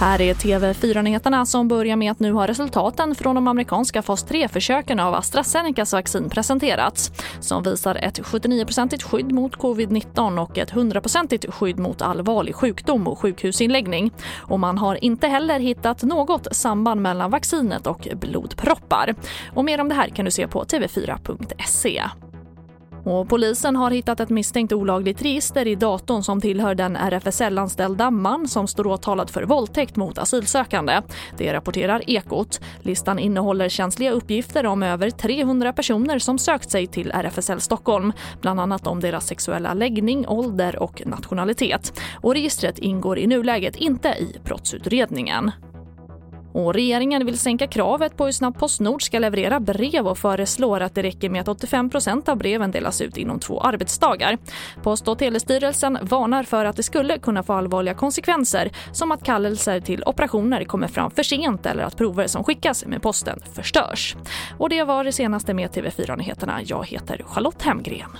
Här är TV4-nyheterna som börjar med att nu har resultaten från de amerikanska fas 3-försöken av AstraZenecas vaccin presenterats som visar ett 79% skydd mot covid-19 och ett 100% skydd mot allvarlig sjukdom och sjukhusinläggning. Och man har inte heller hittat något samband mellan vaccinet och blodproppar. Och mer om det här kan du se på tv4.se. Och polisen har hittat ett misstänkt olagligt register i datorn som tillhör den RFSL-anställda man som står åtalad för våldtäkt mot asylsökande. Det rapporterar Ekot. Listan innehåller känsliga uppgifter om över 300 personer som sökt sig till RFSL Stockholm. Bland annat om deras sexuella läggning, ålder och nationalitet. Och registret ingår i nuläget inte i brottsutredningen. Och regeringen vill sänka kravet på hur snabbt Postnord ska leverera brev och föreslår att det räcker med att 85% av breven delas ut inom 2 arbetsdagar. Post- och telestyrelsen varnar för att det skulle kunna få allvarliga konsekvenser som att kallelser till operationer kommer fram för sent eller att prover som skickas med posten förstörs. Och det var det senaste med TV4-nyheterna. Jag heter Charlotte Hemgren.